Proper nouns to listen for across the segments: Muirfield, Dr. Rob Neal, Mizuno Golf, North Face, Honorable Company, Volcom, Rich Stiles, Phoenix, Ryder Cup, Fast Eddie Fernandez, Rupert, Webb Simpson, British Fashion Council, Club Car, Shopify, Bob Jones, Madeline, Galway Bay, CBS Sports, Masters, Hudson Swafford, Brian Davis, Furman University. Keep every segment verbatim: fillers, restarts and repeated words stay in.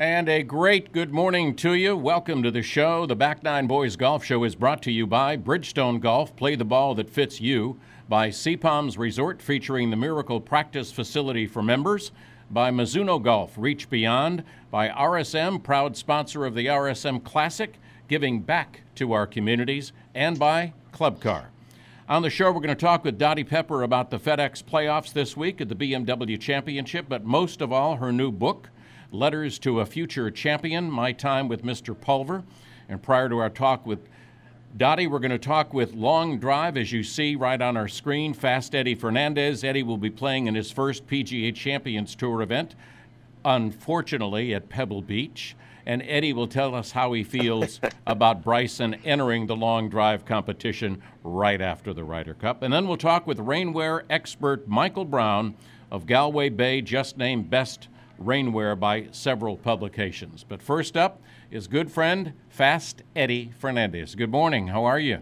And a great good morning to you. Welcome to the show. The Back Nine Boys Golf Show is brought to you by Bridgestone Golf. Play the ball that fits you. By Sea Palms Resort, featuring the Miracle Practice Facility for members. By Mizuno Golf, Reach Beyond. By R S M, proud sponsor of the R S M Classic, giving back to our communities. And by Club Car. On the show, we're going to talk with Dottie Pepper about the FedEx playoffs this week at the B M W Championship, but most of all, her new book, Letters to a Future Champion, My Time with Mister Pulver. And prior to our talk with Dottie, we're going to talk with Long Drive, as you see right on our screen, Fast Eddie Fernandez. Eddie will be playing in his first P G A Champions Tour event, unfortunately, at Pebble Beach. And Eddie will tell us how he feels about Bryson entering the long drive competition right after the Ryder Cup. And then we'll talk with rainwear expert Michael Brown of Galway Bay, just named Best Rainwear by several publications. But first up is good friend Fast Eddie Fernandez. Good morning. How are you?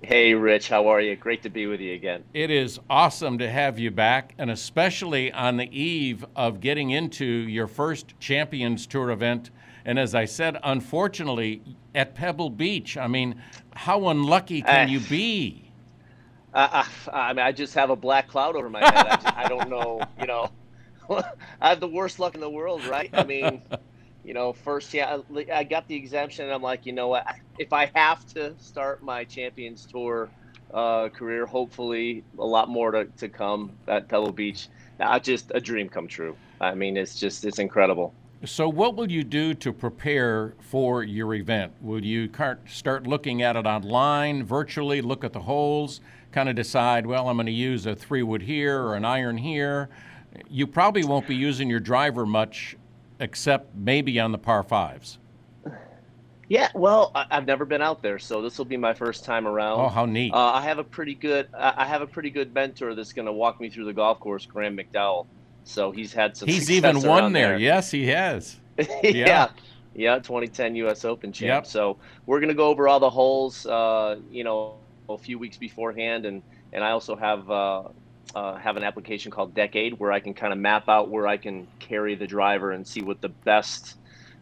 Hey, Rich. How are you? Great to be with you again. It is awesome to have you back, and especially on the eve of getting into your first Champions Tour event. And as I said, unfortunately, at Pebble Beach. I mean, how unlucky can uh, you be? Uh, I, I mean, I just have a black cloud over my head. I, just, I don't know, you know. I have the worst luck in the world, right? I mean, you know, first, yeah, I got the exemption, and I'm like, you know what? If I have to start my Champions Tour uh, career, hopefully a lot more to, to come at Pebble Beach. Now, just a dream come true. I mean, it's just, it's incredible. So what will you do to prepare for your event? Will you start looking at it online, virtually, look at the holes, kind of decide, well, I'm going to use a three wood here or an iron here? You probably won't be using your driver much, except maybe on the par fives. Yeah, well, I've never been out there, so this will be my first time around. Oh, how neat! Uh, I have a pretty good, I have a pretty good mentor that's going to walk me through the golf course, Graham McDowell. So he's had some. He's even won there. there. Yes, he has. yeah. yeah, yeah, twenty ten U S Open champ. Yep. So we're going to go over all the holes, uh, you know, a few weeks beforehand, and and I also have. Uh, Uh, have an application called Decade where I can kind of map out where I can carry the driver and see what the best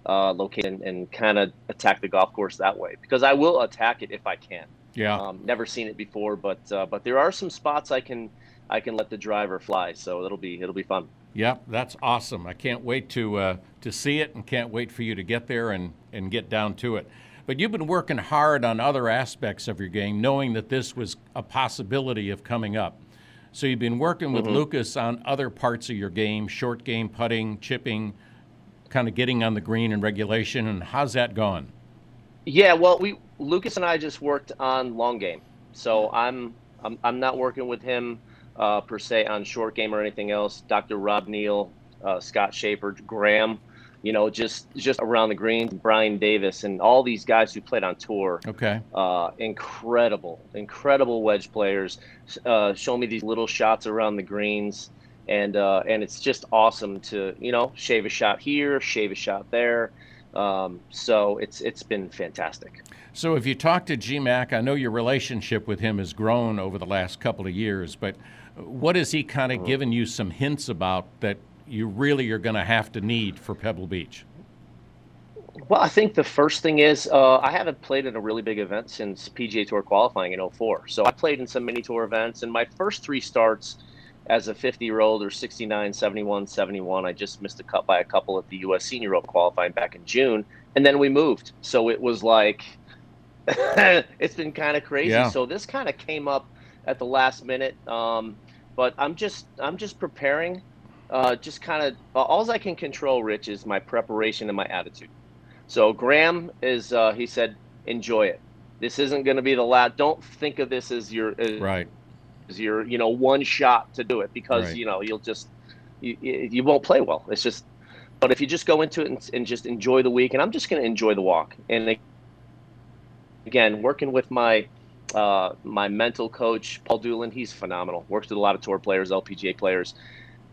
uh, location and, and kind of attack the golf course that way, because I will attack it if I can. Yeah. Um, never seen it before, but uh, but there are some spots I can I can let the driver fly, so it'll be it'll be fun. Yeah, that's awesome. I can't wait to uh, to see it, and can't wait for you to get there and and get down to it. But you've been working hard on other aspects of your game, knowing that this was a possibility of coming up. So you've been working with mm-hmm. Lucas on other parts of your game, short game, putting, chipping, kind of getting on the green in regulation. And how's that gone? Yeah, well, we Lucas and I just worked on long game. So I'm I'm, I'm not working with him uh, per se on short game or anything else. Doctor Rob Neal, uh, Scott Schaefer, Graham, you know, just just around the green, Brian Davis, and all these guys who played on tour. Okay. Uh, incredible, incredible wedge players. Uh, show me these little shots around the greens, and uh, and it's just awesome to, you know, shave a shot here, shave a shot there. Um, so it's it's been fantastic. So if you talk to G Mac, I know your relationship with him has grown over the last couple of years, but what has he kind of given you some hints about that you really are going to have to need for Pebble Beach? Well, I think the first thing is uh, I haven't played in a really big event since P G A Tour qualifying in oh four. So I played in some mini tour events, and my first three starts as a fifty-year-old or sixty-nine, seventy-one, seventy-one, I just missed a cut by a couple at the U S Senior Open qualifying back in June, and then we moved. So it was like – it's been kind of crazy. Yeah. So this kind of came up at the last minute, um, but I'm just I'm just preparing – Uh, just kind of uh, all I can control, Rich, is my preparation and my attitude. So Graham is, uh, he said, enjoy it. This isn't going to be the last. Don't think of this as your, as right. your, you know, one shot to do it, because, right. you know, you'll just, you, you won't play well. It's just, but if you just go into it and, and just enjoy the week, and I'm just going to enjoy the walk. And again, working with my, uh, my mental coach, Paul Doolin, he's phenomenal. Works with a lot of tour players, L P G A players.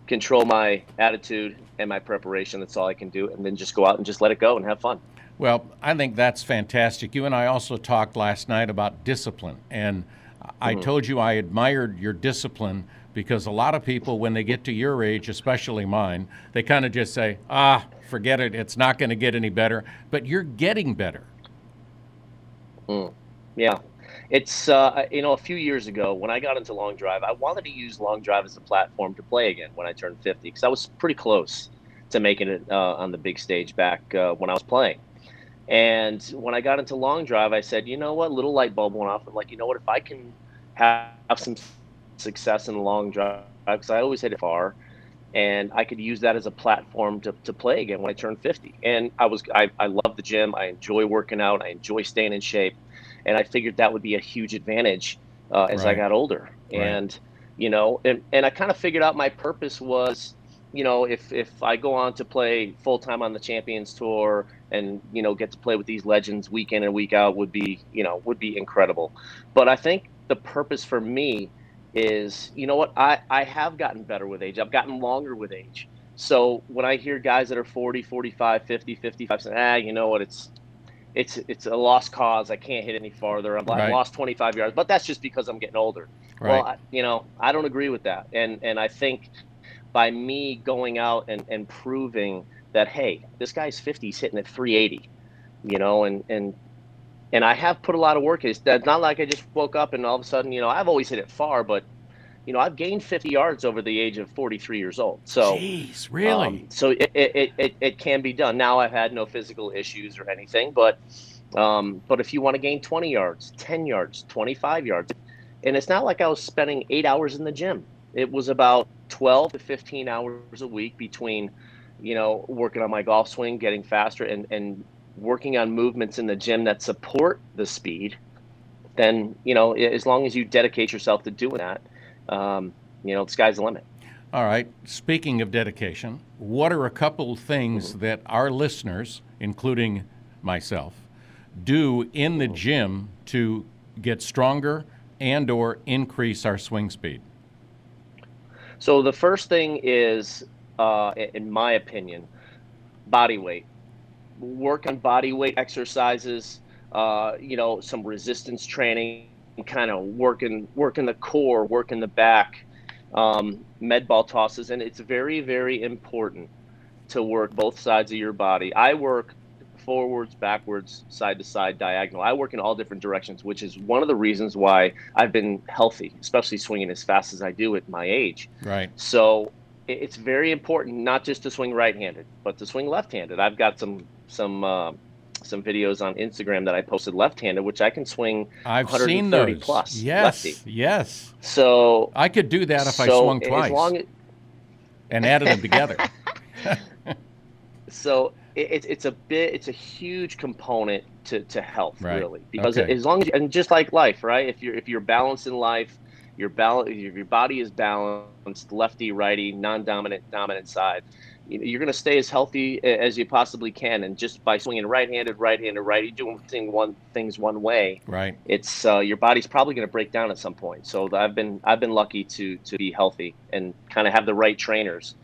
Control my attitude and my preparation. That's all I can do, and then just go out and just let it go and have fun. Well, I think that's fantastic. You and I also talked last night about discipline, and I mm-hmm. told you I admired your discipline because a lot of people, when they get to your age, especially mine, they kind of just say, ah, forget it, it's not going to get any better. But you're getting better. Mm. Yeah. It's, uh, you know, a few years ago when I got into long drive, I wanted to use long drive as a platform to play again when I turned fifty, because I was pretty close to making it uh, on the big stage back uh, when I was playing. And when I got into long drive, I said, you know what, little light bulb went off. I'm like, you know what, if I can have some success in long drive, because I always hit it far, and I could use that as a platform to, to play again when I turned fifty. And I was, I, I love the gym. I enjoy working out. I enjoy staying in shape. And I figured that would be a huge advantage uh, as right. I got older. Right. And, you know, and, and I kind of figured out my purpose was, you know, if, if I go on to play full time on the Champions Tour and, you know, get to play with these legends week in and week out would be, you know, would be incredible. But I think the purpose for me is, you know what, I, I have gotten better with age. I've gotten longer with age. So when I hear guys that are forty, forty-five, fifty, fifty-five, saying, ah, you know what, it's, It's it's a lost cause. I can't hit any farther. I'm, right. I lost twenty-five yards, but that's just because I'm getting older. Right. Well, I, you know, I don't agree with that. And and I think by me going out and, and proving that, hey, this guy's fifty, he's hitting at three eighty, you know, and and and I have put a lot of work in. It's not like I just woke up and all of a sudden, you know, I've always hit it far, but, you know, I've gained fifty yards over the age of forty-three years old. So, jeez, really? Um, so it, it, it, it can be done. Now I've had no physical issues or anything, but um, but if you want to gain twenty yards, ten yards, twenty-five yards, and it's not like I was spending eight hours in the gym. It was about twelve to fifteen hours a week between, you know, working on my golf swing, getting faster, and, and working on movements in the gym that support the speed. Then, you know, as long as you dedicate yourself to doing that, Um, you know, the sky's the limit. All right. Speaking of dedication, what are a couple things mm-hmm. that our listeners, including myself, do in the gym to get stronger and or increase our swing speed? So the first thing is, uh, in my opinion, body weight. Work on body weight exercises, uh, you know, some resistance training, kind of working working the core, working the back, um, med ball tosses. And it's very, very important to work both sides of your body. I work forwards, backwards, side to side, diagonal. I work in all different directions, which is one of the reasons why I've been healthy, especially swinging as fast as I do at my age. Right. So it's very important not just to swing right-handed, but to swing left-handed. I've got some some uh, some videos on Instagram that I posted left-handed, which I can swing I've seen those. Plus yes, lefty. Yes. So I could do that if so I swung twice as long as... and added them together. So it's it's a bit it's a huge component to, to health, right. really, because okay. as long as and just like life, right? If you're if you're balanced in life, your balance if your body is balanced, lefty, righty, non-dominant, dominant side. You're going to stay as healthy as you possibly can, and just by swinging right-handed, right-handed, righty, doing thing one things one way, right? It's uh, your body's probably going to break down at some point. So I've been I've been lucky to to be healthy and kind of have the right trainers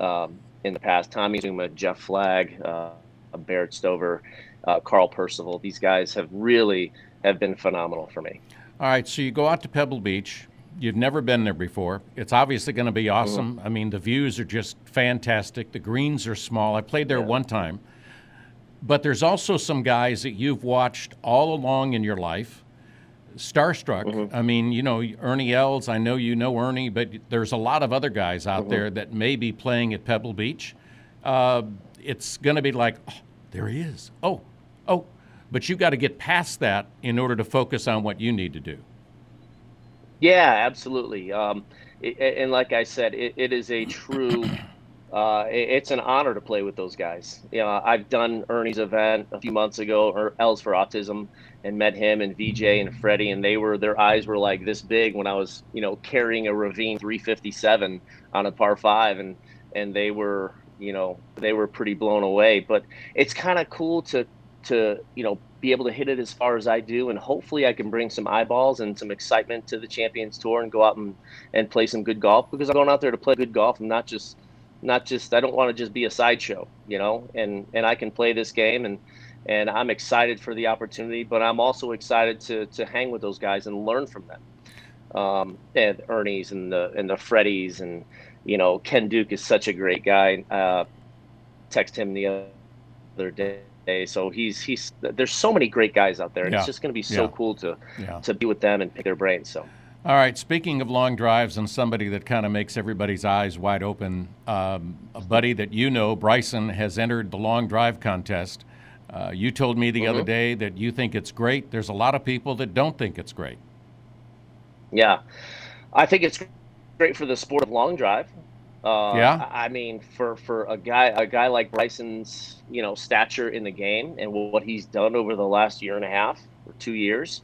um, in the past. Tommy Zuma, Jeff Flagg, uh, Barrett Stover, uh, Carl Percival. These guys have really have been phenomenal for me. All right, so you go out to Pebble Beach. You've never been there before. It's obviously going to be awesome. Mm-hmm. I mean, the views are just fantastic. The greens are small. I played there yeah. one time. But there's also some guys that you've watched all along in your life, starstruck. Mm-hmm. I mean, you know, Ernie Els, I know you know Ernie, but there's a lot of other guys out mm-hmm. there that may be playing at Pebble Beach. Uh, it's going to be like, oh, there he is. Oh, oh. But you've got to get past that in order to focus on what you need to do. Yeah, absolutely. Um, it, and like I said, it, it is a true, uh, it, it's an honor to play with those guys. You know, I've done Ernie's event a few months ago, or Els for Autism, and met him and V J and Freddie, and they were, their eyes were like this big when I was, you know, carrying a Ravine three fifty-seven on a par five, and, and they were, you know, they were pretty blown away. But it's kind of cool to, to, you know, be able to hit it as far as I do, and hopefully I can bring some eyeballs and some excitement to the Champions Tour and go out and, and play some good golf, because I'm going out there to play good golf and not just not just I don't want to just be a sideshow, you know, and and I can play this game, and and I'm excited for the opportunity, but I'm also excited to to hang with those guys and learn from them. um, and Ernie's and the and the Freddies, and you know, Ken Duke is such a great guy. Uh, text him the other day. So he's he's there's so many great guys out there, and yeah. it's just going to be so yeah. cool to yeah. to be with them and pick their brains. So, all right. Speaking of long drives and somebody that kind of makes everybody's eyes wide open, um, a buddy that you know, Bryson, has entered the long drive contest. Uh, you told me the mm-hmm. other day that you think it's great. There's a lot of people that don't think it's great. Yeah, I think it's great for the sport of long drive. Uh, yeah, I mean, for, for a guy a guy like Bryson's, you know, stature in the game and what he's done over the last year and a half or two years,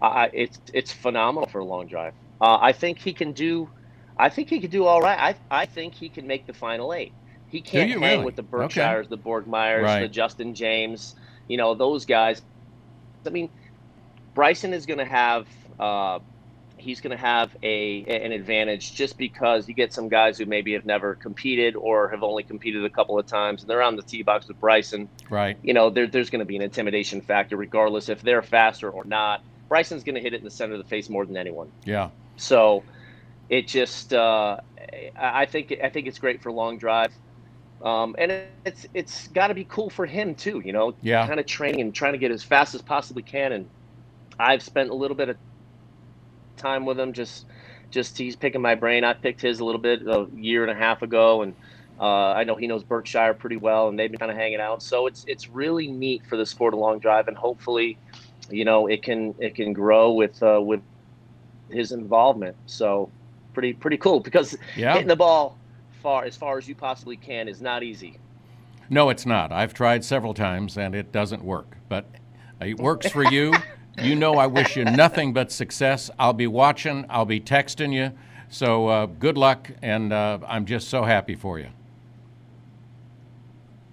uh, it's it's phenomenal for a long drive. Uh, I think he can do, I think he can do all right. I I think he can make the final eight. He can't hang really? with the Berkshires, okay. the Borgmeyers, right. the Justin James, you know, those guys. I mean, Bryson is going to have. Uh, he's going to have a an advantage just because you get some guys who maybe have never competed or have only competed a couple of times, and they're on the tee box with Bryson. Right. You know, there, there's going to be an intimidation factor regardless if they're faster or not. Bryson's going to hit it in the center of the face more than anyone. Yeah. So it just uh, – I think I think it's great for long drive. Um, and it, it's it's got to be cool for him too, you know, yeah. kind of training and trying to get as fast as possibly can. And I've spent a little bit of time with him, just just he's picking my brain. I picked his a little bit a year and a half ago, and uh I know he knows Berkshire pretty well, and they've been kind of hanging out. So it's it's really neat for the sport of long drive, and hopefully, you know, it can it can grow with uh with his involvement. So pretty pretty cool, because yeah. hitting the ball far as far as you possibly can is not easy. No, it's not. I've tried several times and it doesn't work, but it works for you. You know, I wish you nothing but success. I'll be watching. I'll be texting you. So uh, good luck, and uh, I'm just so happy for you.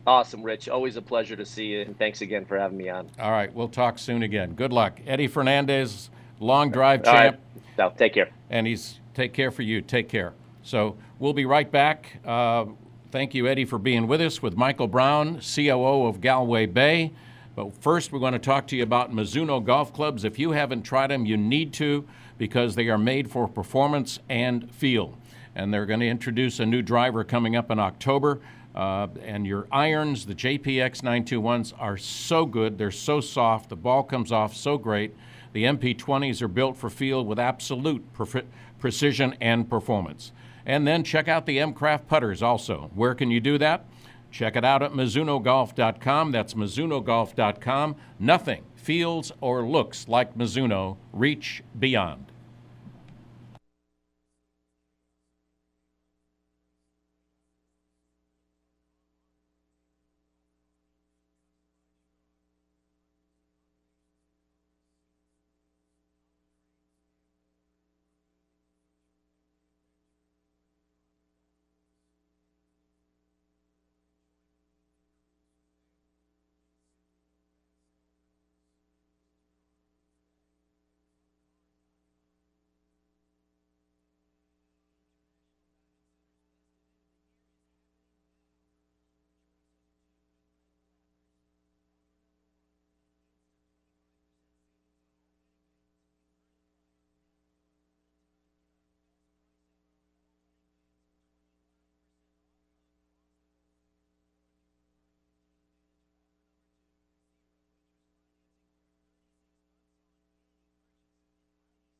Awesome, Rich. Always a pleasure to see you, and thanks again for having me on. All right, we'll talk soon again. Good luck. Eddie Fernandez, long drive All champ. Right. No, take care. And he's take care for you. Take care. So we'll be right back. Uh, thank you, Eddie, for being with us with Michael Brown, C O O of Galway Bay. But first, we're going to talk to you about Mizuno Golf Clubs. If you haven't tried them, you need to, because they are made for performance and feel. And they're going to introduce a new driver coming up in October. Uh, and your irons, the J P X nine twenty-ones, are so good. They're so soft. The ball comes off so great. The M P twenties are built for feel with absolute pre- precision and performance. And then check out the M-Craft putters also. Where can you do that? Check it out at Mizuno Golf dot com. That's Mizuno Golf dot com. Nothing feels or looks like Mizuno. Reach beyond.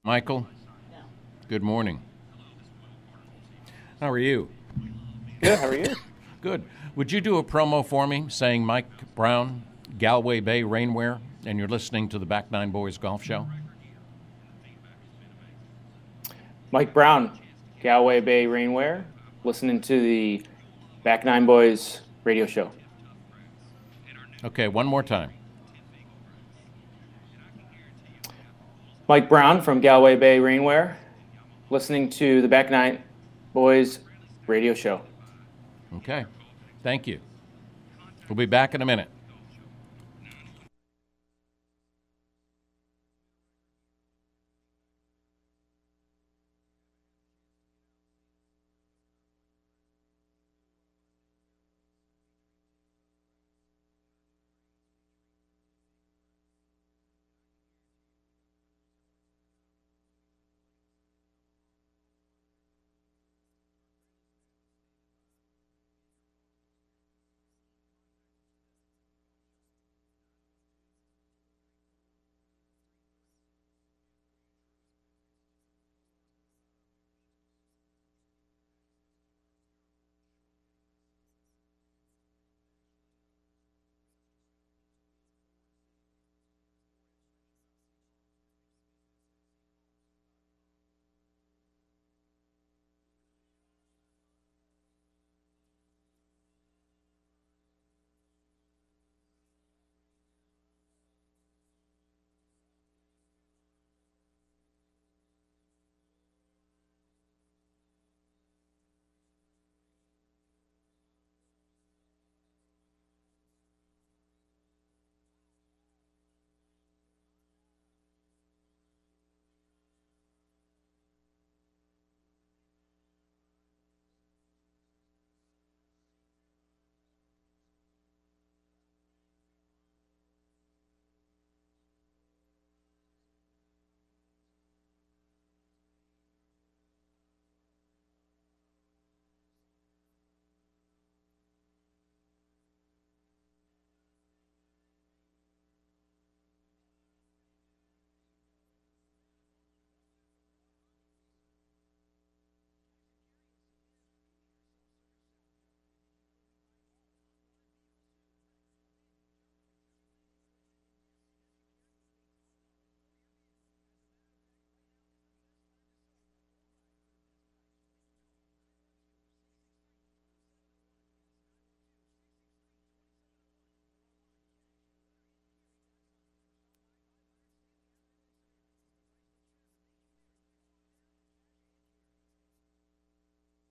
Michael, good morning. How are you? Good, how are you? Good. Would you do a promo for me saying Mike Brown, Galway Bay Rainwear, and you're listening to the Back Nine Boys Golf Show? Mike Brown, Galway Bay Rainwear, listening to the Back Nine Boys radio show. Okay, one more time. Mike Brown from Galway Bay Rainwear, listening to the Back Nine Boys radio show. Okay. Thank you. We'll be back in a minute.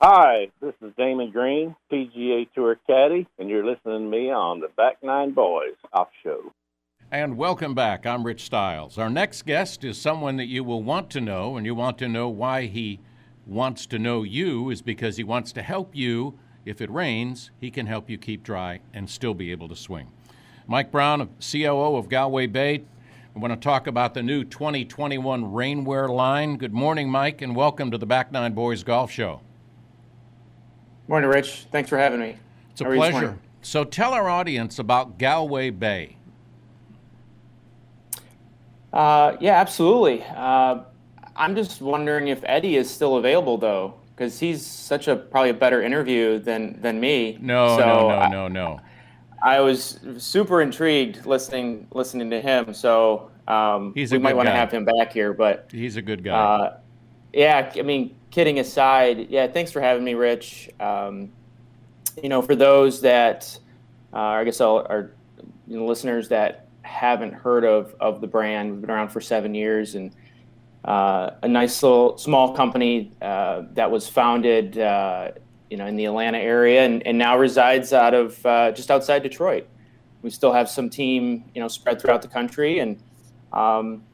Hi, this is Damon Green, P G A Tour caddy, and you're listening to me on the Back Nine Boys Off Show. And welcome back. I'm Rich Stiles. Our next guest is someone that you will want to know, and you want to know why he wants to know you is because he wants to help you. If it rains, he can help you keep dry and still be able to swing. Mike Brown, C O O of Galway Bay. I want to talk about the new twenty twenty-one rainwear line. Good morning, Mike, and welcome to the Back Nine Boys Golf Show. Morning, Rich. Thanks for having me. It's a pleasure. So tell our audience about Galway Bay. Uh, yeah, absolutely. Uh, I'm just wondering if Eddie is still available, though, because he's such a probably a better interview than, than me. No, so no, no, I, no, no. I was super intrigued listening listening to him, so um, he's we might want to have him back here. But he's a good guy. Uh, yeah, I mean, kidding aside, yeah, thanks for having me, Rich. Um, you know, for those that, uh, I guess, all our you know, listeners that haven't heard of, of the brand, we've been around for seven years and uh, a nice little small company uh, that was founded, uh, you know, in the Atlanta area and, and now resides out of uh, just outside Detroit. We still have some team, you know, spread throughout the country and, um,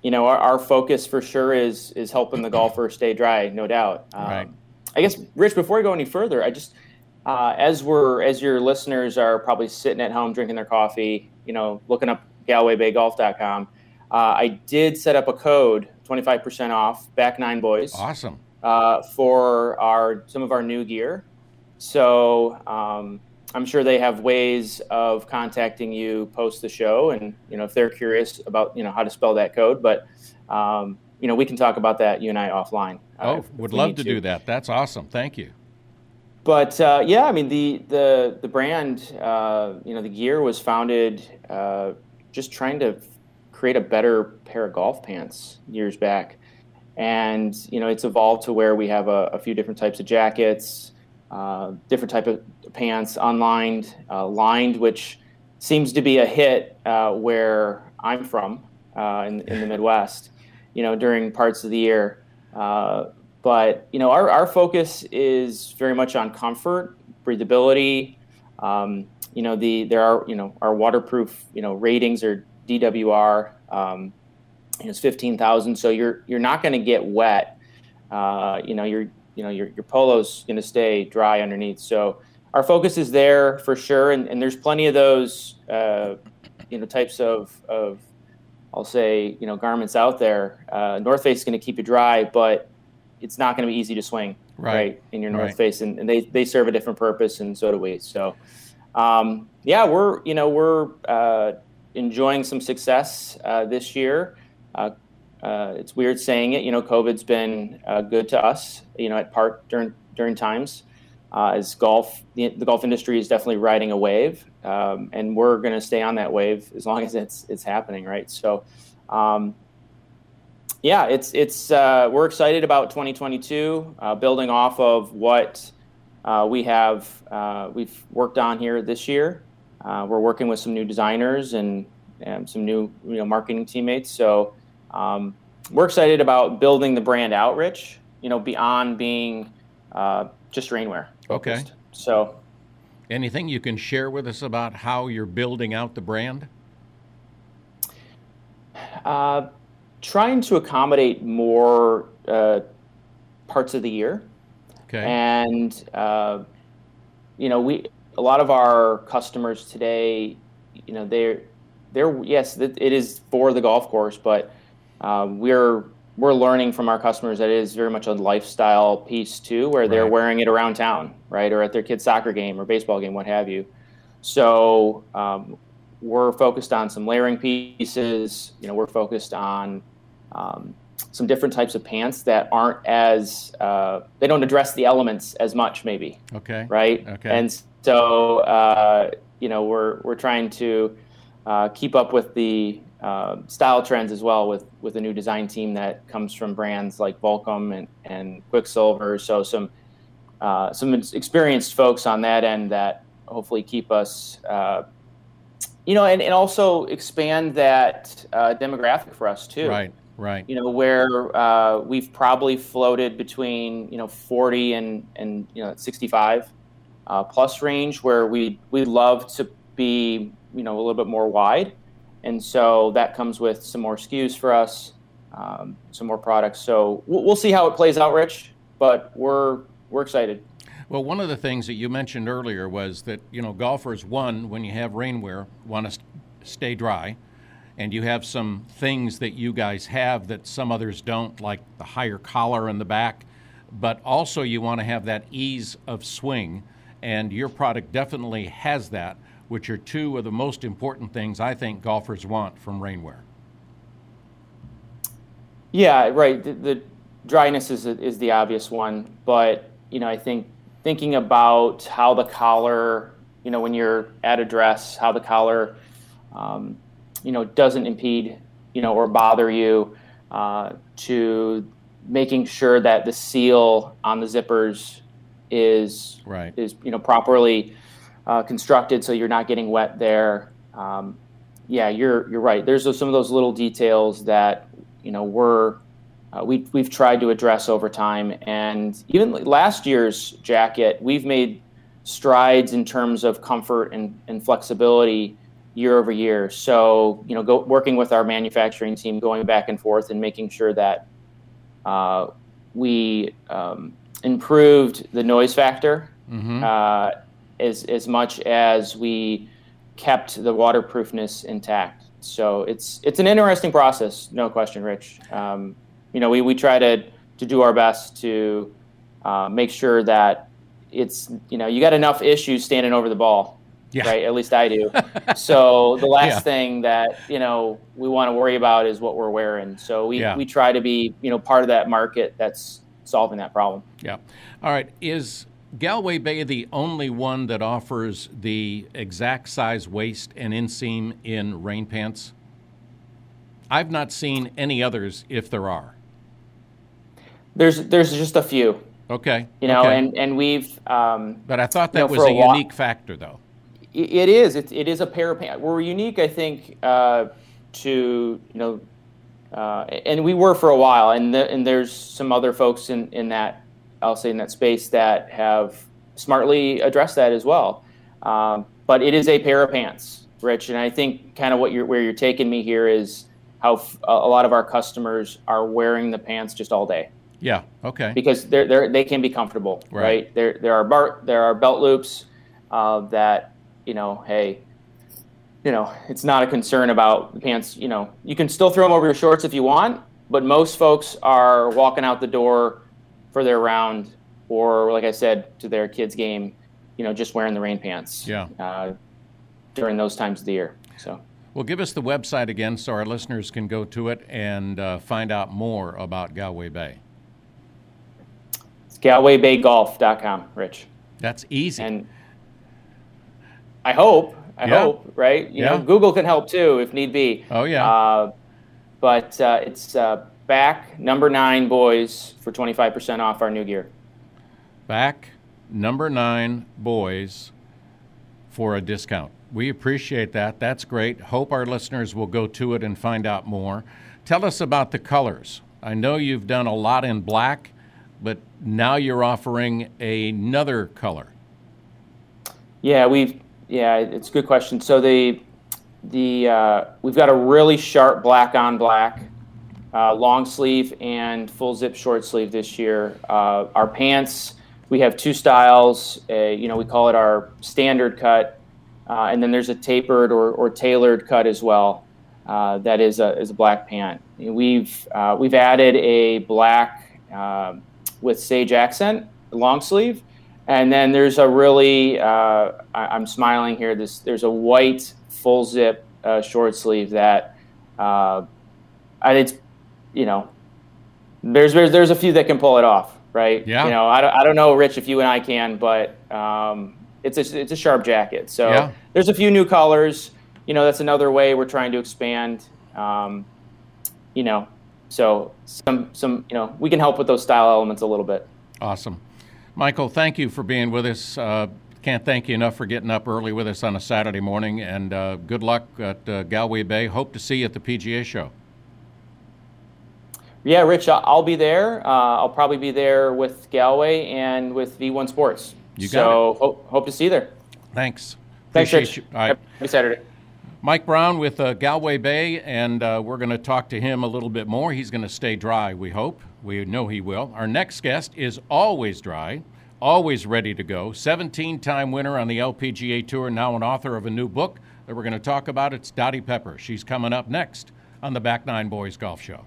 you know, our, our focus for sure is is helping the golfer stay dry, no doubt. Um, right. I guess, Rich, before I go any further, I just uh, as we're as your listeners are probably sitting at home drinking their coffee, you know, looking up Galway Bay Golf dot com, uh, I did set up a code twenty-five percent off Back Nine Boys. Awesome. Uh, for our some of our new gear, so um, I'm sure they have ways of contacting you post the show, and you know if they're curious about you know how to spell that code. But um, you know we can talk about that you and I offline. Uh, oh, would love to, to do that. That's awesome. Thank you. But uh, yeah, I mean the the the brand, uh, you know, the gear was founded uh, just trying to create a better pair of golf pants years back, and you know it's evolved to where we have a, a few different types of jackets. Uh, different type of pants, unlined, uh, lined, which seems to be a hit uh, where I'm from uh, in, in the Midwest, you know, during parts of the year. Uh, but, you know, our, our focus is very much on comfort, breathability. Um, you know, the there are, you know, our waterproof, you know, ratings are D W R. Um, it's fifteen thousand. So you're you're not going to get wet. Uh, you know, you're You know, your your polo's going to stay dry underneath. So our focus is there for sure. And, and there's plenty of those, uh, you know, types of, of, I'll say, you know, garments out there. Uh, North Face is going to keep you dry, but it's not going to be easy to swing, right, right in your North right. Face. And, and they, they serve a different purpose, and so do we. So, um, yeah, we're, you know, we're uh, enjoying some success uh, this year. Uh Uh, it's weird saying it, you know, COVID's been uh, good to us, you know, at part during during times uh, as golf, the, the golf industry is definitely riding a wave um, and we're going to stay on that wave as long as it's it's happening. Right. So, um, yeah, it's it's uh, we're excited about twenty twenty-two uh, building off of what uh, we have. Uh, we've worked on here this year. Uh, we're working with some new designers and, and some new you know, marketing teammates. So. Um, we're excited about building the brand out, Rich, you know, beyond being uh, just rainwear. Okay. So anything you can share with us about how you're building out the brand? Uh, trying to accommodate more uh, parts of the year. Okay. And, uh, you know, we a lot of our customers today, you know, they're, they're yes, it is for the golf course, but Uh, we're we're learning from our customers that it is very much a lifestyle piece too, where they're right. wearing it around town, right, or at their kid's soccer game or baseball game, what have you. So um, we're focused on some layering pieces. You know, we're focused on um, some different types of pants that aren't as uh, they don't address the elements as much, maybe. Okay. Right. Okay. And so uh, you know, we're we're trying to uh, keep up with the. Uh, style trends as well with with a new design team that comes from brands like Volcom and, and Quicksilver. So some uh, some experienced folks on that end that hopefully keep us, uh, you know, and, and also expand that uh, demographic for us too. Right. right? You know, where uh, we've probably floated between, you know, forty and, and you know, sixty-five uh, plus range, where we we love to be, you know, a little bit more wide. And so that comes with some more S K Us for us, um, some more products. So we'll, we'll see how it plays out, Rich, but we're we're excited. Well, one of the things that you mentioned earlier was that, you know, golfers, one, when you have rainwear, want to st- stay dry, and you have some things that you guys have that some others don't, like the higher collar in the back, but also you want to have that ease of swing, and your product definitely has that, which are two of the most important things I think golfers want from rainwear. Yeah, right. The, the dryness is is the obvious one, but you know, I think thinking about how the collar, you know, when you're at a dress, how the collar, um, you know, doesn't impede, you know, or bother you, uh, to making sure that the seal on the zippers is right, is you know, properly Uh, constructed, so you're not getting wet there. Um, yeah, you're you're right. There's those, some of those little details that, you know, we're uh, we we've tried to address over time, and even last year's jacket, we've made strides in terms of comfort and, and flexibility year over year. So you know, go working with our manufacturing team, going back and forth, and making sure that uh, we um, improved the noise factor. Mm-hmm. Uh, As, as much as we kept the waterproofness intact. So it's it's an interesting process, no question, Rich. Um, you know, we, we try to, to do our best to uh, make sure that it's, you know, you got enough issues standing over the ball, yeah. right? At least I do. So the last yeah. thing that, you know, we want to worry about is what we're wearing. So we, yeah. we try to be, you know, part of that market that's solving that problem. Yeah. All right. Is Galway Bay the only one that offers the exact size waist and inseam in rain pants? I've not seen any others, if there are. There's there's just a few. Okay. You know, okay. and and we've. Um, but I thought that you know, was a, a unique factor, though. It is. It, it is a pair of pants. We're unique, I think, uh, to you know, uh, and we were for a while, and the, and there's some other folks in in that. I'll say in that space that have smartly addressed that as well. Um, but it is a pair of pants, Rich. And I think kind of what you're, where you're taking me here is how f- a lot of our customers are wearing the pants just all day. Yeah. Okay. Because they're, they're, they can be comfortable, right? right? There, there are bar, there are belt loops, uh, that, you know, Hey, you know, it's not a concern about the pants. You know, you can still throw them over your shorts if you want, but most folks are walking out the door for their round, or like I said, to their kids' game, you know, just wearing the rain pants yeah. uh, during those times of the year. So, well, give us the website again so our listeners can go to it and uh, find out more about Galway Bay. It's galway bay golf dot com, Rich. That's easy. And I hope, I yeah. hope, right? You yeah. know, Google can help too if need be. Oh, yeah. Uh, but uh, it's... Uh, Back number nine boys for twenty-five percent off our new gear. Back number nine boys for a discount. We appreciate that. That's great. Hope our listeners will go to it and find out more. Tell us about the colors. I know you've done a lot in black, but now you're offering another color. Yeah, we've. Yeah, it's a good question. So the the uh, we've got a really sharp black on black. Uh, long sleeve and full zip short sleeve this year. Uh, our pants, we have two styles. Uh, you know, we call it our standard cut, uh, and then there's a tapered or, or tailored cut as well. Uh, that is a is a black pant. We've uh, we've added a black uh, with sage accent long sleeve, and then there's a really uh, I, I'm smiling here. This there's a white full zip uh, short sleeve that uh, and it's. You know, there's, there's there's a few that can pull it off, right? Yeah. You know, I don't, I don't know, Rich, if you and I can, but um, it's a it's a sharp jacket. So yeah. there's a few new colors. You know, that's another way we're trying to expand. Um, you know, so some some you know we can help with those style elements a little bit. Awesome, Michael. Thank you for being with us. Uh, can't thank you enough for getting up early with us on a Saturday morning, and uh, good luck at uh, Galway Bay. Hope to see you at the P G A show. Yeah, Rich, I'll be there. Uh, I'll probably be there with Galway and with V one Sports. You got so it. Ho- hope to see you there. Thanks. Thanks, Appreciate Rich. You. All right. Happy Saturday. Mike Brown with uh, Galway Bay, and uh, we're going to talk to him a little bit more. He's going to stay dry, we hope. We know he will. Our next guest is always dry, always ready to go. seventeen-time winner on the L P G A Tour, now an author of a new book that we're going to talk about. It's Dottie Pepper. She's coming up next on the Back Nine Boys Golf Show.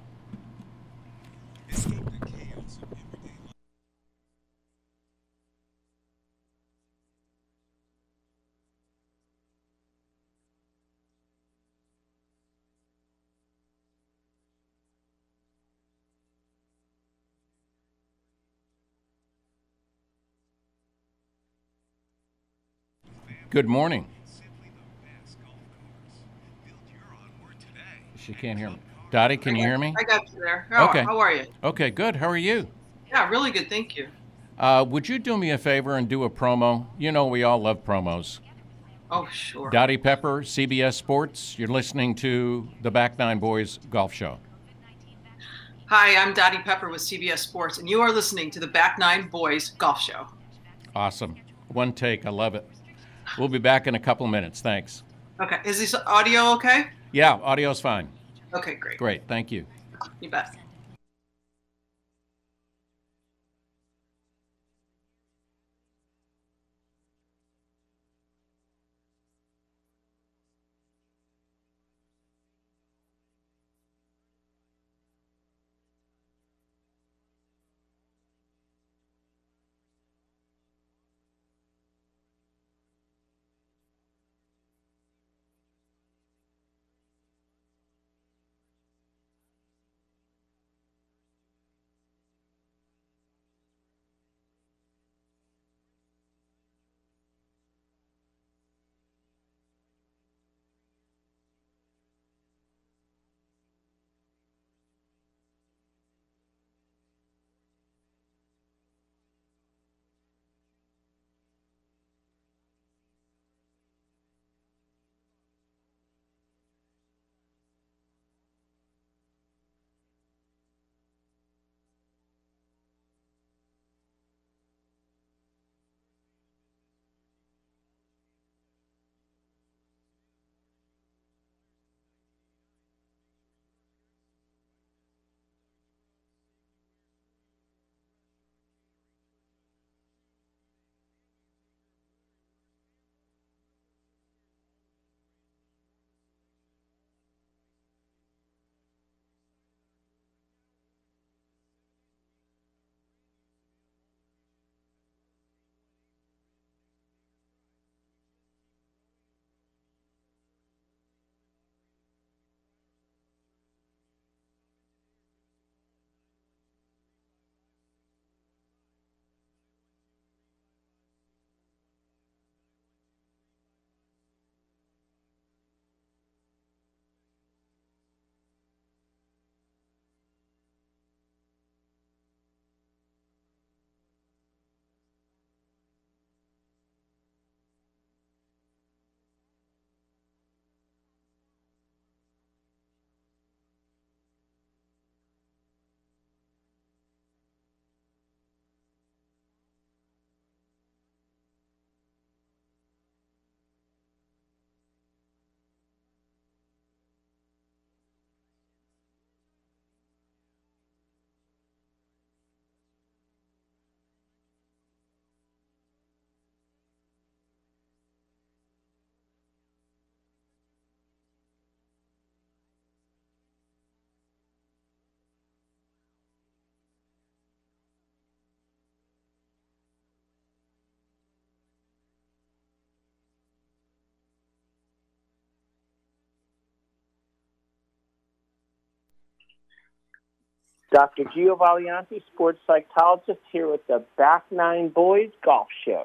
Good morning. She can't hear me. Dottie, can you hear me? I got you there. How, okay. How are you? Okay, good. How are you? Yeah, really good. Thank you. Uh, would you do me a favor and do a promo? You know we all love promos. Oh, sure. Dottie Pepper, C B S Sports. You're listening to the Back Nine Boys Golf Show. Hi, I'm Dottie Pepper with C B S Sports, and you are listening to the Back Nine Boys Golf Show. Awesome. One take. I love it. We'll be back in a couple minutes. Thanks. Okay. Is this audio okay? Yeah, audio's fine. Okay, great. Great. Thank you. You bet. Doctor Gio Valianti, sports psychologist, here with the Back Nine Boys Golf Show.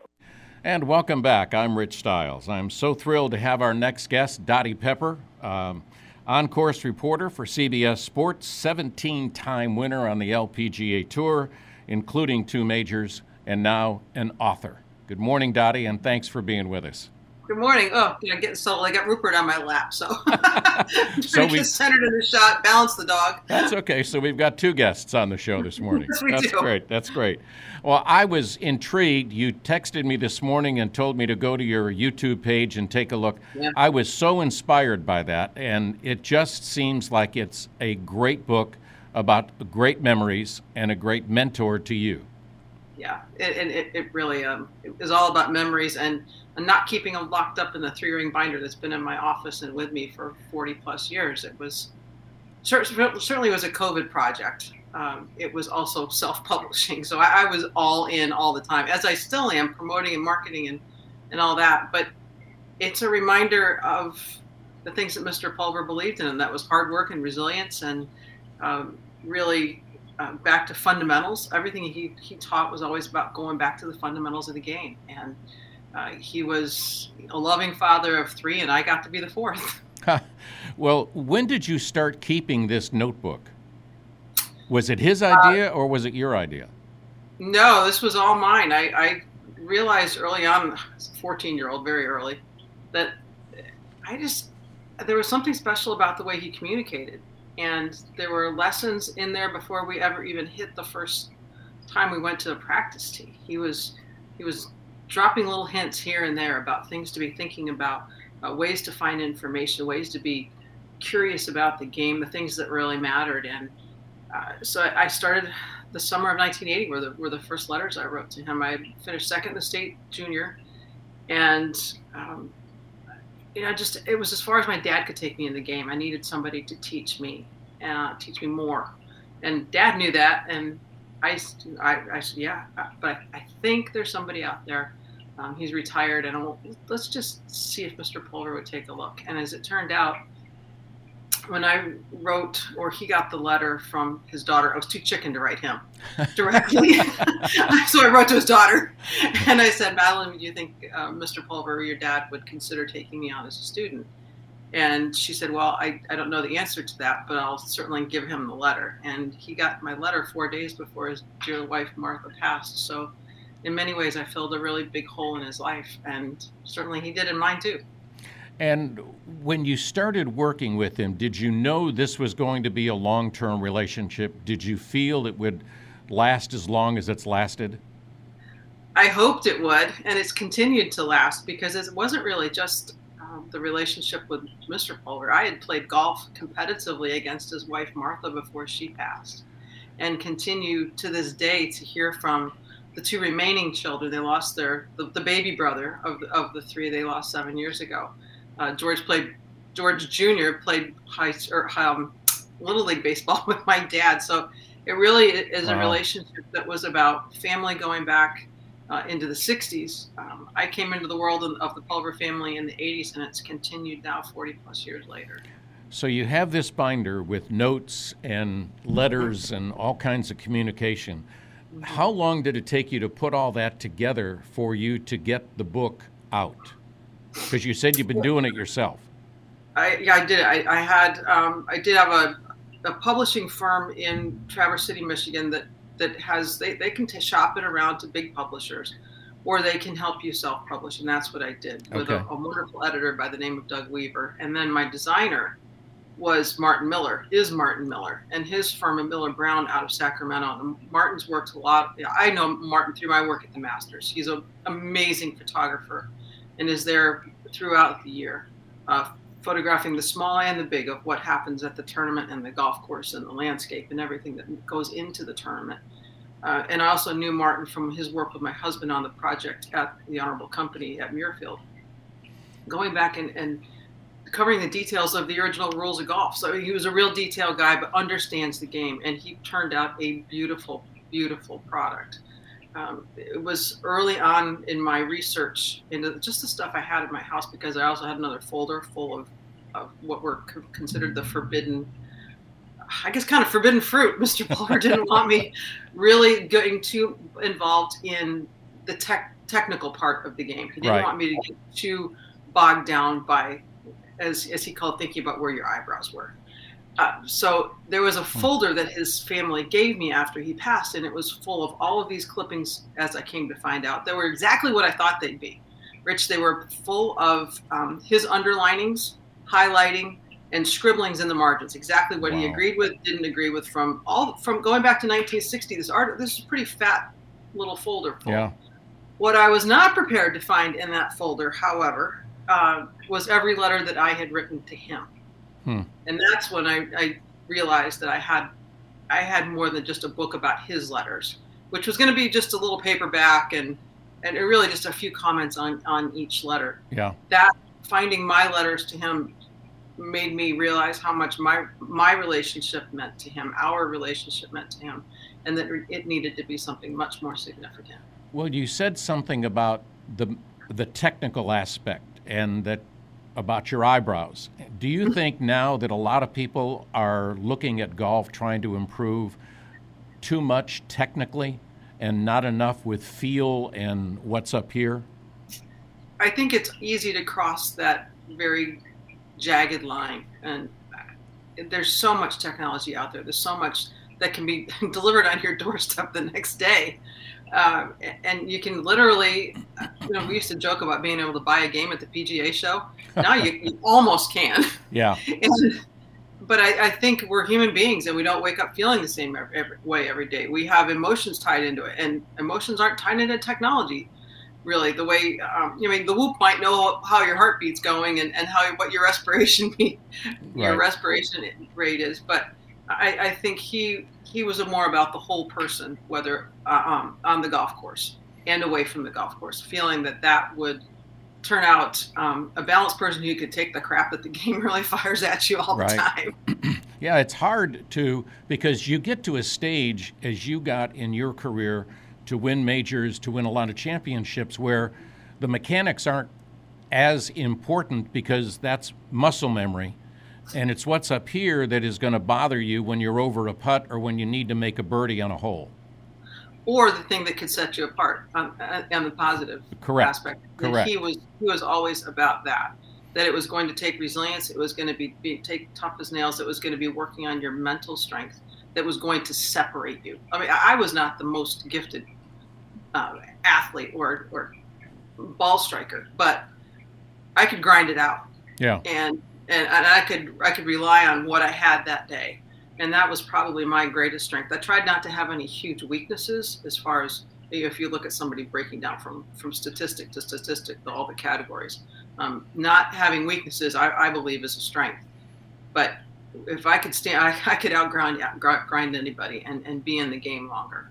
And welcome back. I'm Rich Stiles. I'm so thrilled to have our next guest, Dottie Pepper, um, on-course reporter for C B S Sports, seventeen-time winner on the L P G A Tour, including two majors, and now an author. Good morning, Dottie, and thanks for being with us. Good morning. Oh, yeah, getting settled. I got Rupert on my lap, so so we centered in the shot, balanced the dog. That's okay. So we've got two guests on the show this morning. Yes, we that's do. great. That's great. Well, I was intrigued. You texted me this morning and told me to go to your YouTube page and take a look. Yeah. I was so inspired by that, and it just seems like it's a great book about great memories and a great mentor to you. Yeah, and it, it, it really um, is all about memories and, and not keeping them locked up in the three-ring binder that's been in my office and with me for forty plus years. It was certainly was a COVID project. Um, it was also self-publishing, so I, I was all in all the time, as I still am, promoting and marketing and, and all that. But it's a reminder of the things that Mister Pulver believed in, and that was hard work and resilience, and um, really. Uh, back to fundamentals. Everything he, he taught was always about going back to the fundamentals of the game. And uh, he was a loving father of three, and I got to be the fourth. Well, when did you start keeping this notebook? Was it his idea uh, or was it your idea? No, this was all mine. I, I realized early on, as a fourteen-year-old, very early, that I just, there was something special about the way he communicated. And there were lessons in there before we ever even hit the first time we went to the practice tee. He was he was dropping little hints here and there about things to be thinking about, uh, ways to find information, ways to be curious about the game, the things that really mattered. And uh, so I, I started the summer of nineteen eighty were the, were the first letters I wrote to him. I finished second in the state junior. And um, you know, just it was as far as my dad could take me in the game. I needed somebody to teach me, uh, teach me more, and Dad knew that. And I, I, I said, yeah, but I think there's somebody out there. Um, he's retired, and I'll, let's just see if Mister Pulver would take a look. And as it turned out, when I wrote, or he got the letter from his daughter, I was too chicken to write him directly, so I wrote to his daughter, and I said, Madeline, do you think uh, Mister Pulver or your dad would consider taking me on as a student? And she said, well, I, I don't know the answer to that, but I'll certainly give him the letter. And he got my letter four days before his dear wife, Martha, passed, so in many ways I filled a really big hole in his life, and certainly he did in mine too. And when you started working with him, did you know this was going to be a long-term relationship? Did you feel it would last as long as it's lasted? I hoped it would, and it's continued to last because it wasn't really just um, the relationship with Mister Pulver. I had played golf competitively against his wife, Martha, before she passed, and continue to this day to hear from the two remaining children. They lost their the, the baby brother of the, of the three they lost seven years ago. Uh, George played. George Junior played high or um, little league baseball with my dad, so it really is wow. a relationship that was about family going back uh, into the sixties. Um, I came into the world of the Pulver family in the eighties, and it's continued now forty plus years later. So you have this binder with notes and letters and all kinds of communication. Mm-hmm. How long did it take you to put all that together for you to get the book out? Because you said you've been doing it yourself. I, yeah, I did. I, I had, um, I did have a, a publishing firm in Traverse City, Michigan that, that has, they, they can t- shop it around to big publishers, or they can help you self-publish. And that's what I did with okay. a, a wonderful editor by the name of Doug Weaver. And then my designer was Martin Miller, is Martin Miller, and his firm of Miller Brown out of Sacramento. And Martin's worked a lot. I know Martin through my work at the Masters. He's an amazing photographer, and is there throughout the year, uh, photographing the small and the big of what happens at the tournament and the golf course and the landscape and everything that goes into the tournament. Uh, and I also knew Martin from his work with my husband on the project at the Honorable Company at Muirfield, going back and, and covering the details of the original rules of golf. So he was a real detail guy, but understands the game, and he turned out a beautiful, beautiful product. Um, it was early on in my research into just the stuff I had in my house, because I also had another folder full of, of what were co- considered the forbidden, I guess kind of forbidden fruit. Mister Pulver didn't want me really getting too involved in the tech, technical part of the game. He didn't right. want me to get too bogged down by, as, as he called, thinking about where your eyebrows were. Uh, so there was a folder that his family gave me after he passed, and it was full of all of these clippings, as I came to find out. They were exactly what I thought they'd be. Rich, they were full of um, his underlinings, highlighting, and scribblings in the margins. Exactly what wow. he agreed with, didn't agree with, from all from going back to nineteen sixty. This art, this is a pretty fat little folder. Full. Yeah. What I was not prepared to find in that folder, however, uh, was every letter that I had written to him. Hmm. And that's when I, I realized that I had I had more than just a book about his letters, which was going to be just a little paperback and and really just a few comments on, on each letter. Yeah. That finding my letters to him made me realize how much my my relationship meant to him, our relationship meant to him, and that it needed to be something much more significant. Well, you said something about the the technical aspect and that about your eyebrows. Do you think now that a lot of people are looking at golf trying to improve too much technically and not enough with feel and what's up here? I think it's easy to cross that very jagged line, and there's so much technology out there. There's so much that can be delivered on your doorstep the next day. Uh, and you can literally, you know, we used to joke about being able to buy a game at the P G A show. Now you, you almost can. Yeah. And, but I, I think we're human beings and we don't wake up feeling the same every, every way every day. We have emotions tied into it, and emotions aren't tied into technology, really. The way, um, I mean, the Whoop might know how your heartbeat's going and, and how what your respiration rate, your right. respiration rate is. But I, I think he he was more about the whole person, whether uh, um, on the golf course and away from the golf course, feeling that that would turn out um, a balanced person who could take the crap that the game really fires at you all right. the time. Yeah, it's hard to, because you get to a stage, as you got in your career, to win majors, to win a lot of championships, where the mechanics aren't as important because that's muscle memory. And it's what's up here that is going to bother you when you're over a putt or when you need to make a birdie on a hole. Or the thing that could set you apart on, on the positive Correct. aspect. Correct. He was he was always about that, that it was going to take resilience. It was going to be, be take tough as nails. It was going to be working on your mental strength that was going to separate you. I mean, I was not the most gifted uh, athlete or, or ball striker, but I could grind it out. Yeah. And... And, and I could I could rely on what I had that day, and that was probably my greatest strength. I tried not to have any huge weaknesses as far as, you know, if you look at somebody breaking down from, from statistic to statistic, all the categories. Um, not having weaknesses, I, I believe, is a strength. But if I could stand, I, I could outgrind grind anybody and, and be in the game longer.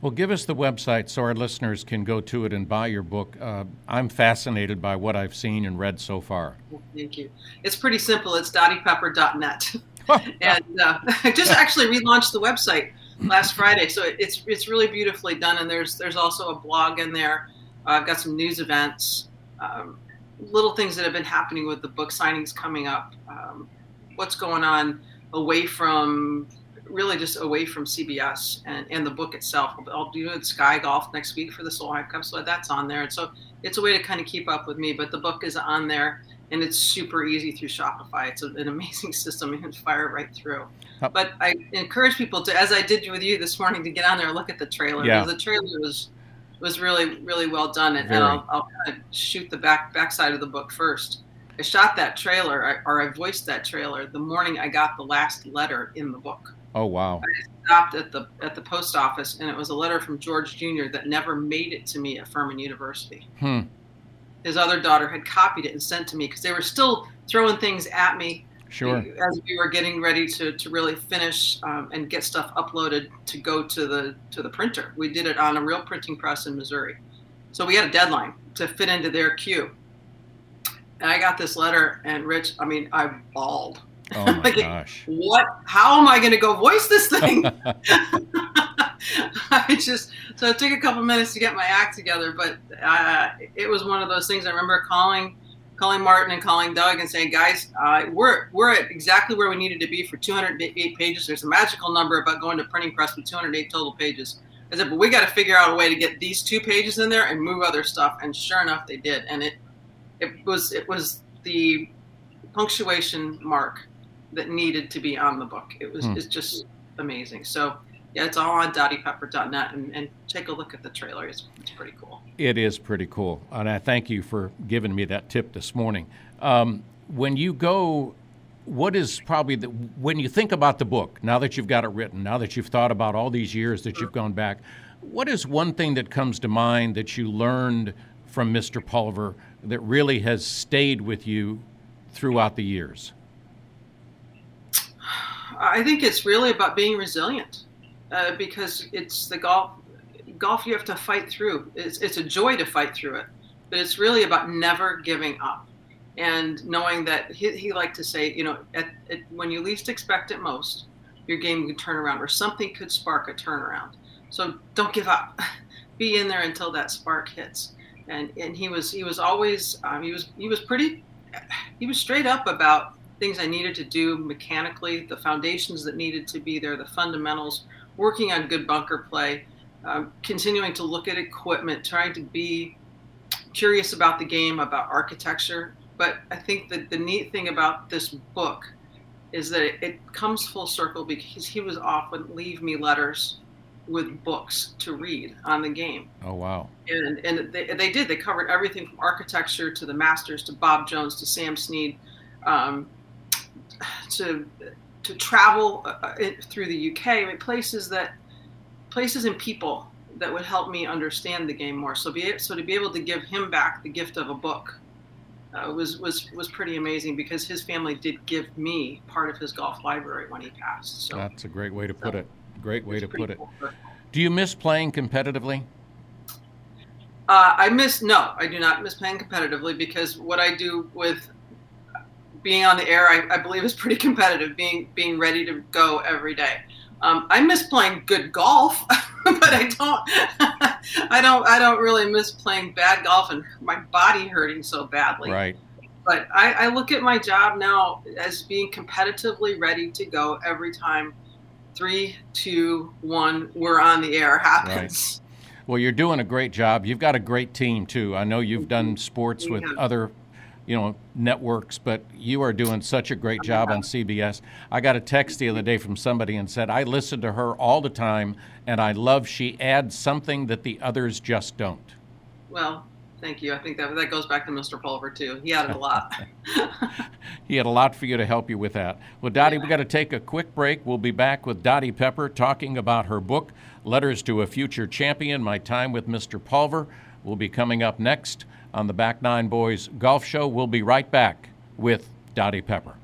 Well, give us the website so our listeners can go to it and buy your book. Uh, I'm fascinated by what I've seen and read so far. Thank you. It's pretty simple. It's dottie pepper dot net. And uh, I just actually relaunched the website last Friday, so it's it's really beautifully done. And there's there's also a blog in there. Uh, I've got some news events, um, little things that have been happening with the book signings coming up, um, what's going on away from... really just away from C B S and, and the book itself. I'll do it Sky Golf next week for the Solheim Cup, so that's on there. And so it's a way to kind of keep up with me, but the book is on there, and it's super easy through Shopify. It's an amazing system. You can fire right through. But I encourage people to, as I did with you this morning, to get on there and look at the trailer. Yeah. The trailer was was really, really well done, and, and I'll, I'll kind of shoot the back backside of the book first. I shot that trailer, or I voiced that trailer, the morning I got the last letter in the book. Oh, wow. I stopped at the at the post office, and it was a letter from George Junior that never made it to me at Furman University. Hmm. His other daughter had copied it and sent to me because they were still throwing things at me sure. as we were getting ready to, to really finish um, and get stuff uploaded to go to the to the printer. We did it on a real printing press in Missouri. So we had a deadline to fit into their queue. And I got this letter, and Rich, I mean, I bawled. Oh my like, gosh. What? How am I going to go voice this thing? I just, so it took a couple minutes to get my act together, but uh, it was one of those things. I remember calling, calling Martin and calling Doug and saying, guys, uh, we're, we're at exactly where we needed to be for two hundred eight pages. There's a magical number about going to printing press with two hundred eight total pages. I said, but we got to figure out a way to get these two pages in there and move other stuff. And sure enough, they did. And it, it was, it was the punctuation mark that needed to be on the book. It was hmm. it's just amazing. So yeah, it's all on dottie pepper dot net, and, and take a look at the trailer. It's, it's pretty cool. It is pretty cool, and I thank you for giving me that tip this morning. Um, when you go, what is probably the, when you think about the book, now that you've got it written, now that you've thought about all these years that you've gone back, what is one thing that comes to mind that you learned from Mister Pulver that really has stayed with you throughout the years? I think it's really about being resilient, uh, because it's the golf, golf you have to fight through. It's, it's a joy to fight through it, but it's really about never giving up. And knowing that he, he liked to say, you know, at, at, when you least expect it most, your game could turn around, or something could spark a turnaround. So don't give up. Be in there until that spark hits. And and he was he was always um, he was he was pretty he was straight up about things I needed to do mechanically, the foundations that needed to be there, the fundamentals, working on good bunker play, um, continuing to look at equipment, trying to be curious about the game, about architecture. But I think that the neat thing about this book is that it, it comes full circle, because he was often leave me letters with books to read on the game. Oh, wow. And and they, they did. They covered everything from architecture to the Masters to Bob Jones to Sam Snead um, to to travel uh, through the U K. I mean, places that places and people that would help me understand the game more. So be so to be able to give him back the gift of a book Uh, was was was pretty amazing, because his family did give me part of his golf library when he passed. So that's a great way to put so, it. Great way to put it. Cool. Do you miss playing competitively? Uh, I miss no, I do not miss playing competitively, because what I do with being on the air, I, I believe, is pretty competitive. Being being ready to go every day. Um, I miss playing good golf, but I don't. I don't I don't really miss playing bad golf and my body hurting so badly. Right. But I, I look at my job now as being competitively ready to go every time three, two, one, we're on the air happens. Right. Well, you're doing a great job. You've got a great team, too. I know you've done sports yeah. with other, you know, networks, but you are doing such a great job on C B S. I got a text the other day from somebody and said, I listen to her all the time, and I love she adds something that the others just don't. Well, thank you. I think that that goes back to Mister Pulver, too. He added a lot. He had a lot for you to help you with that. Well, Dottie, yeah. We've got to take a quick break. We'll be back with Dottie Pepper talking about her book, Letters to a Future Champion, My Time with Mister Pulver. We'll be coming up next on the Back Nine Boys Golf Show. We'll be right back with Dottie Pepper.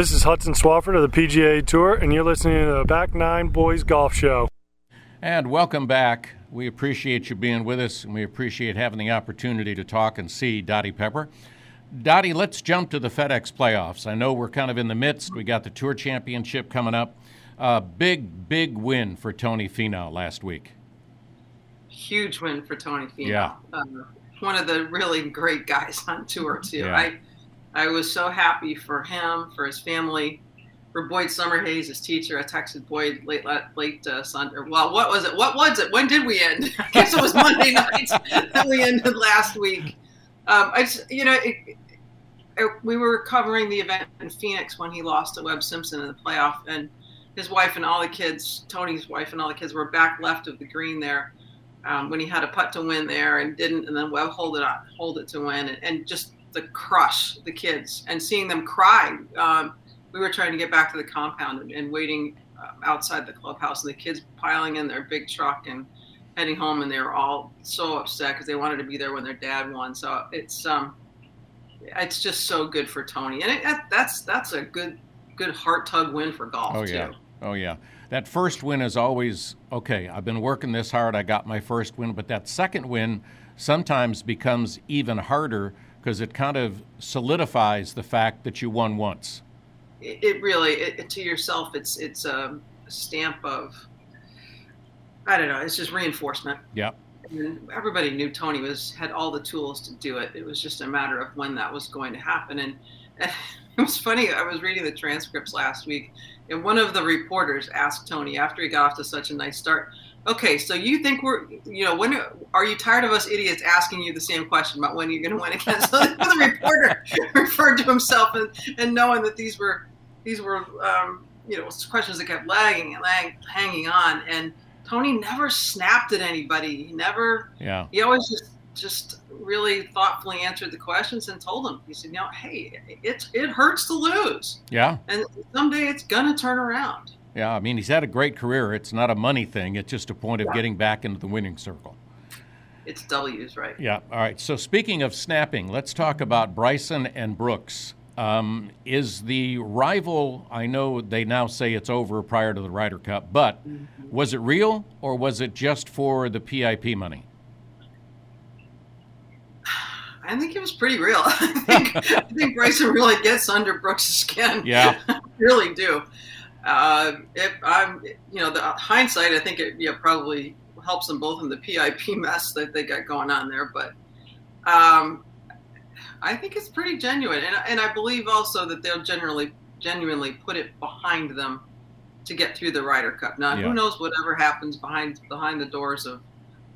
This is Hudson Swafford of the P G A Tour, and you're listening to the Back Nine Boys Golf Show. And welcome back. We appreciate you being with us, and we appreciate having the opportunity to talk and see Dottie Pepper. Dottie, let's jump to the FedEx playoffs. I know we're kind of in the midst. We got the Tour Championship coming up. Uh, big, big win for Tony Finau last week. Huge win for Tony Finau. Yeah. Um, one of the really great guys on tour, too. Yeah. I, I was so happy for him, for his family, for Boyd Summerhays, his teacher. I texted Boyd late, late uh, Sunday. Well, what was it? What was it? When did we end? I guess it was Monday night that we ended last week. Um, I just, you know, it, it, we were covering the event in Phoenix when he lost to Webb Simpson in the playoff, and his wife and all the kids, Tony's wife and all the kids, were back left of the green there um, when he had a putt to win there and didn't, and then Webb hold it on, hold it to win, and, and just the crush, the kids, and seeing them cry. Um, we were trying to get back to the compound and, and waiting uh, outside the clubhouse, and the kids piling in their big truck and heading home, and they were all so upset because they wanted to be there when their dad won. So it's um, it's just so good for Tony, and it, that's that's a good good heart tug win for golf. Oh yeah, too. oh yeah. That first win is always okay. I've been working this hard. I got my first win, but that second win sometimes becomes even harder, because it kind of solidifies the fact that you won once. It, it really, it, to yourself, it's it's a stamp of, I don't know, it's just reinforcement. Yeah. And everybody knew Tony was had all the tools to do it. It was just a matter of when that was going to happen. And, and it was funny, I was reading the transcripts last week, and one of the reporters asked Tony, after he got off to such a nice start, okay, so you think we're, you know, when are you tired of us idiots asking you the same question about when you're going to win again? So the reporter referred to himself, and, and knowing that these were, these were, um, you know, questions that kept lagging and lag, hanging on. And Tony never snapped at anybody. He never, yeah. He always just, just really thoughtfully answered the questions and told them. He said, you know, hey, it, it hurts to lose. Yeah. And someday it's going to turn around. Yeah, I mean, he's had a great career. It's not a money thing. It's just a point of yeah. getting back into the winning circle. It's W's, right? Yeah, all right. So speaking of snapping, let's talk about Bryson and Brooks. Um, is the rival, I know they now say it's over prior to the Ryder Cup, but mm-hmm. was it real, or was it just for the P I P money? I think it was pretty real. I think, I think Bryson really gets under Brooks' skin. Yeah. I really do. Uh, if I'm, you know, the hindsight, I think it yeah, probably helps them both in the P I P mess that they got going on there. But um, I think it's pretty genuine. And, and I believe also that they'll generally, genuinely put it behind them to get through the Ryder Cup. Now, yeah. who knows whatever happens behind behind the doors of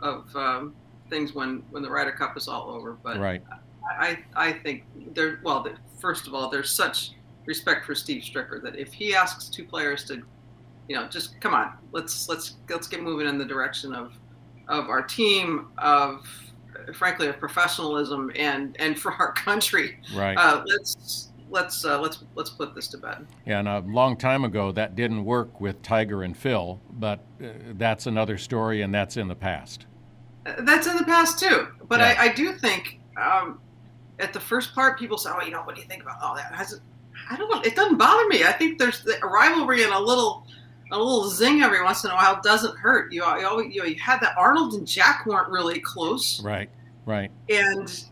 of um, things when, when the Ryder Cup is all over. But right. I, I think they're, well, they're, first of all, there's such respect for Steve Stricker that if he asks two players to, you know, just come on, let's let's let's get moving in the direction of of our team, of frankly of professionalism and and for our country. Right. Uh, let's let's uh, let's let's put this to bed. Yeah, and a long time ago that didn't work with Tiger and Phil, but uh, that's another story, and that's in the past. Uh, that's in the past too, but yeah. I, I do think um, at the first part people say, oh, you know, what do you think about all that? Has it, I don't. It doesn't bother me. I think there's a rivalry and a little, a little zing every once in a while doesn't hurt. You, you always, you know, you had that Arnold and Jack weren't really close. Right, right. And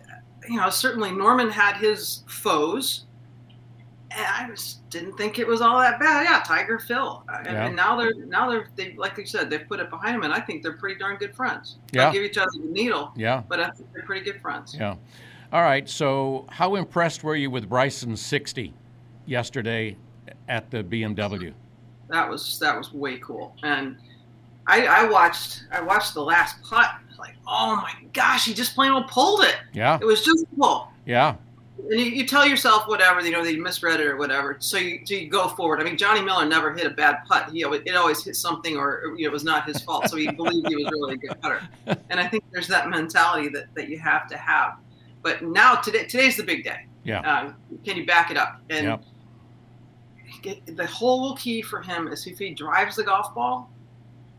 you know, certainly Norman had his foes, and I just didn't think it was all that bad. Yeah, Tiger, Phil, and, yeah. and now they're now they're they like you said they've put it behind them, and I think they're pretty darn good friends. Yeah, they give each other the needle. Yeah, but I think they're pretty good friends. Yeah. All right. So, how impressed were you with Bryson's sixty? Yesterday at the B M W? That was that was way cool. And I, I watched I watched the last putt. Like, oh my gosh, he just plain old pulled it. Yeah. It was just cool. Yeah. And you, you tell yourself whatever, you know, that you misread it or whatever. So you, so you go forward. I mean, Johnny Miller never hit a bad putt. He it always hit something, or you know, it was not his fault. So he believed he was really a good putter. And I think there's that mentality that, that you have to have. But now today today's the big day. Yeah. Um, can you back it up? And yep. Get, the whole key for him is if he drives the golf ball,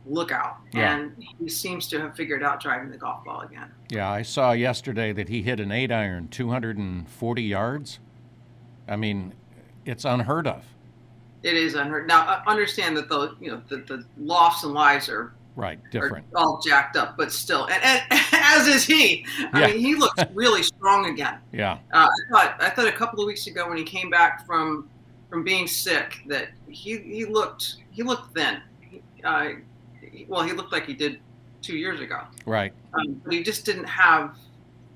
look out. Yeah. And he seems to have figured out driving the golf ball again. Yeah, I saw yesterday that he hit an eight iron two hundred forty yards. I mean, it's unheard of. It is unheard. Now, understand that the you know the, the lofts and lives are right different, are all jacked up, but still, and, and as is he. I yeah. mean, he looks really strong again. Yeah. Uh, I thought I thought a couple of weeks ago when he came back from from being sick that he he looked he looked thin. Uh, well, he looked like he did two years ago. Right. Um, but he just didn't have.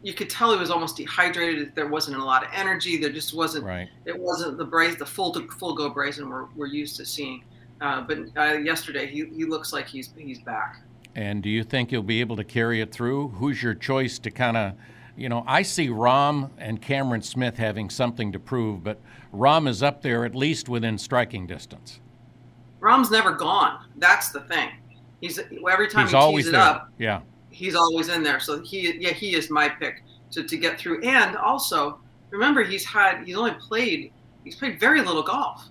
You could tell he was almost dehydrated. There wasn't a lot of energy. There just wasn't. Right. It wasn't the braze, the full to full go brazen we're we're used to seeing. Uh, but uh, yesterday, he he looks like he's he's back. And do you think you'll be able to carry it through? Who's your choice to kind of, you know, I see Rahm and Cameron Smith having something to prove, but Rahm is up there at least within striking distance. Rahm's never gone. That's the thing. He's every time he's he always tees it there. Up. Yeah. He's always in there. So he, yeah, he is my pick to, to get through. And also remember, he's had, he's only played, he's played very little golf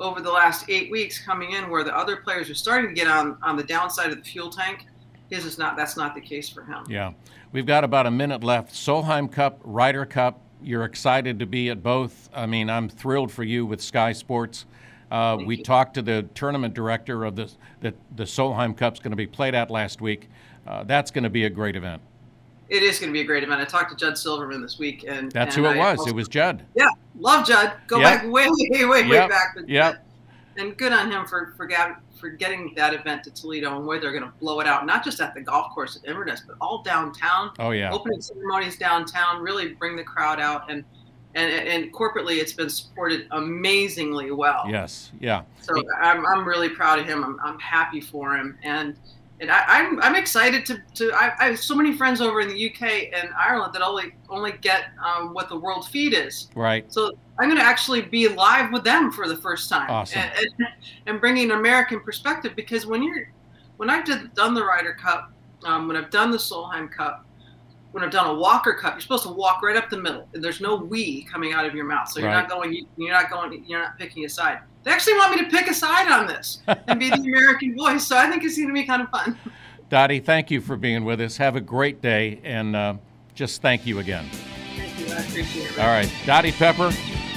over the last eight weeks coming in where the other players are starting to get on, on the downside of the fuel tank. His is not, that's not the case for him. Yeah. We've got about a minute left. Solheim Cup, Ryder Cup. You're excited to be at both. I mean, I'm thrilled for you with Sky Sports. Uh, we you. talked to the tournament director of the, the, the Solheim Cup's going to be played at last week. Uh, that's going to be a great event. It is going to be a great event. I talked to Judd Silverman this week. and That's and who it I was. Also, it was Judd. Yeah, love Judd. Go yep. back way, way, way, yep. way back. Yep. And good on him for, for, for getting that event to Toledo and where they're going to blow it out, not just at the golf course at Inverness, but all downtown. Oh, yeah. Opening ceremonies downtown, really bring the crowd out. And And, and corporately, it's been supported amazingly well. Yes, yeah. So I'm I'm really proud of him. I'm I'm happy for him, and and I, I'm I'm excited to to I, I have so many friends over in the U K and Ireland that only only get um, what the World Feed is. Right. So I'm going to actually be live with them for the first time. Awesome. And, and, and bringing an American perspective, because when you're when I've done the Ryder Cup, um, when I've done the Solheim Cup. When I've done a Walker Cup, you're supposed to walk right up the middle, and there's no "we" coming out of your mouth. So you're right. not going, you're not going, you're not picking a side. They actually want me to pick a side on this and be the American voice. So I think it's going to be kind of fun. Dottie, thank you for being with us. Have a great day, and uh, just thank you again. Thank you, I appreciate it. All right, Dottie Pepper,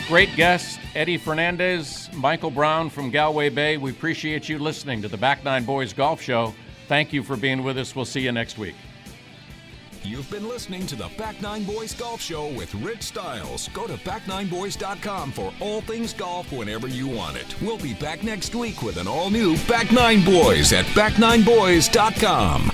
great guest, Eddie Fernandez, Michael Brown from Galway Bay. We appreciate you listening to the Back Nine Boys Golf Show. Thank you for being with us. We'll see you next week. You've been listening to the Back Nine Boys Golf Show with Rich Stiles. Go to back nine boys dot com for all things golf whenever you want it. We'll be back next week with an all-new Back Nine Boys at back nine boys dot com.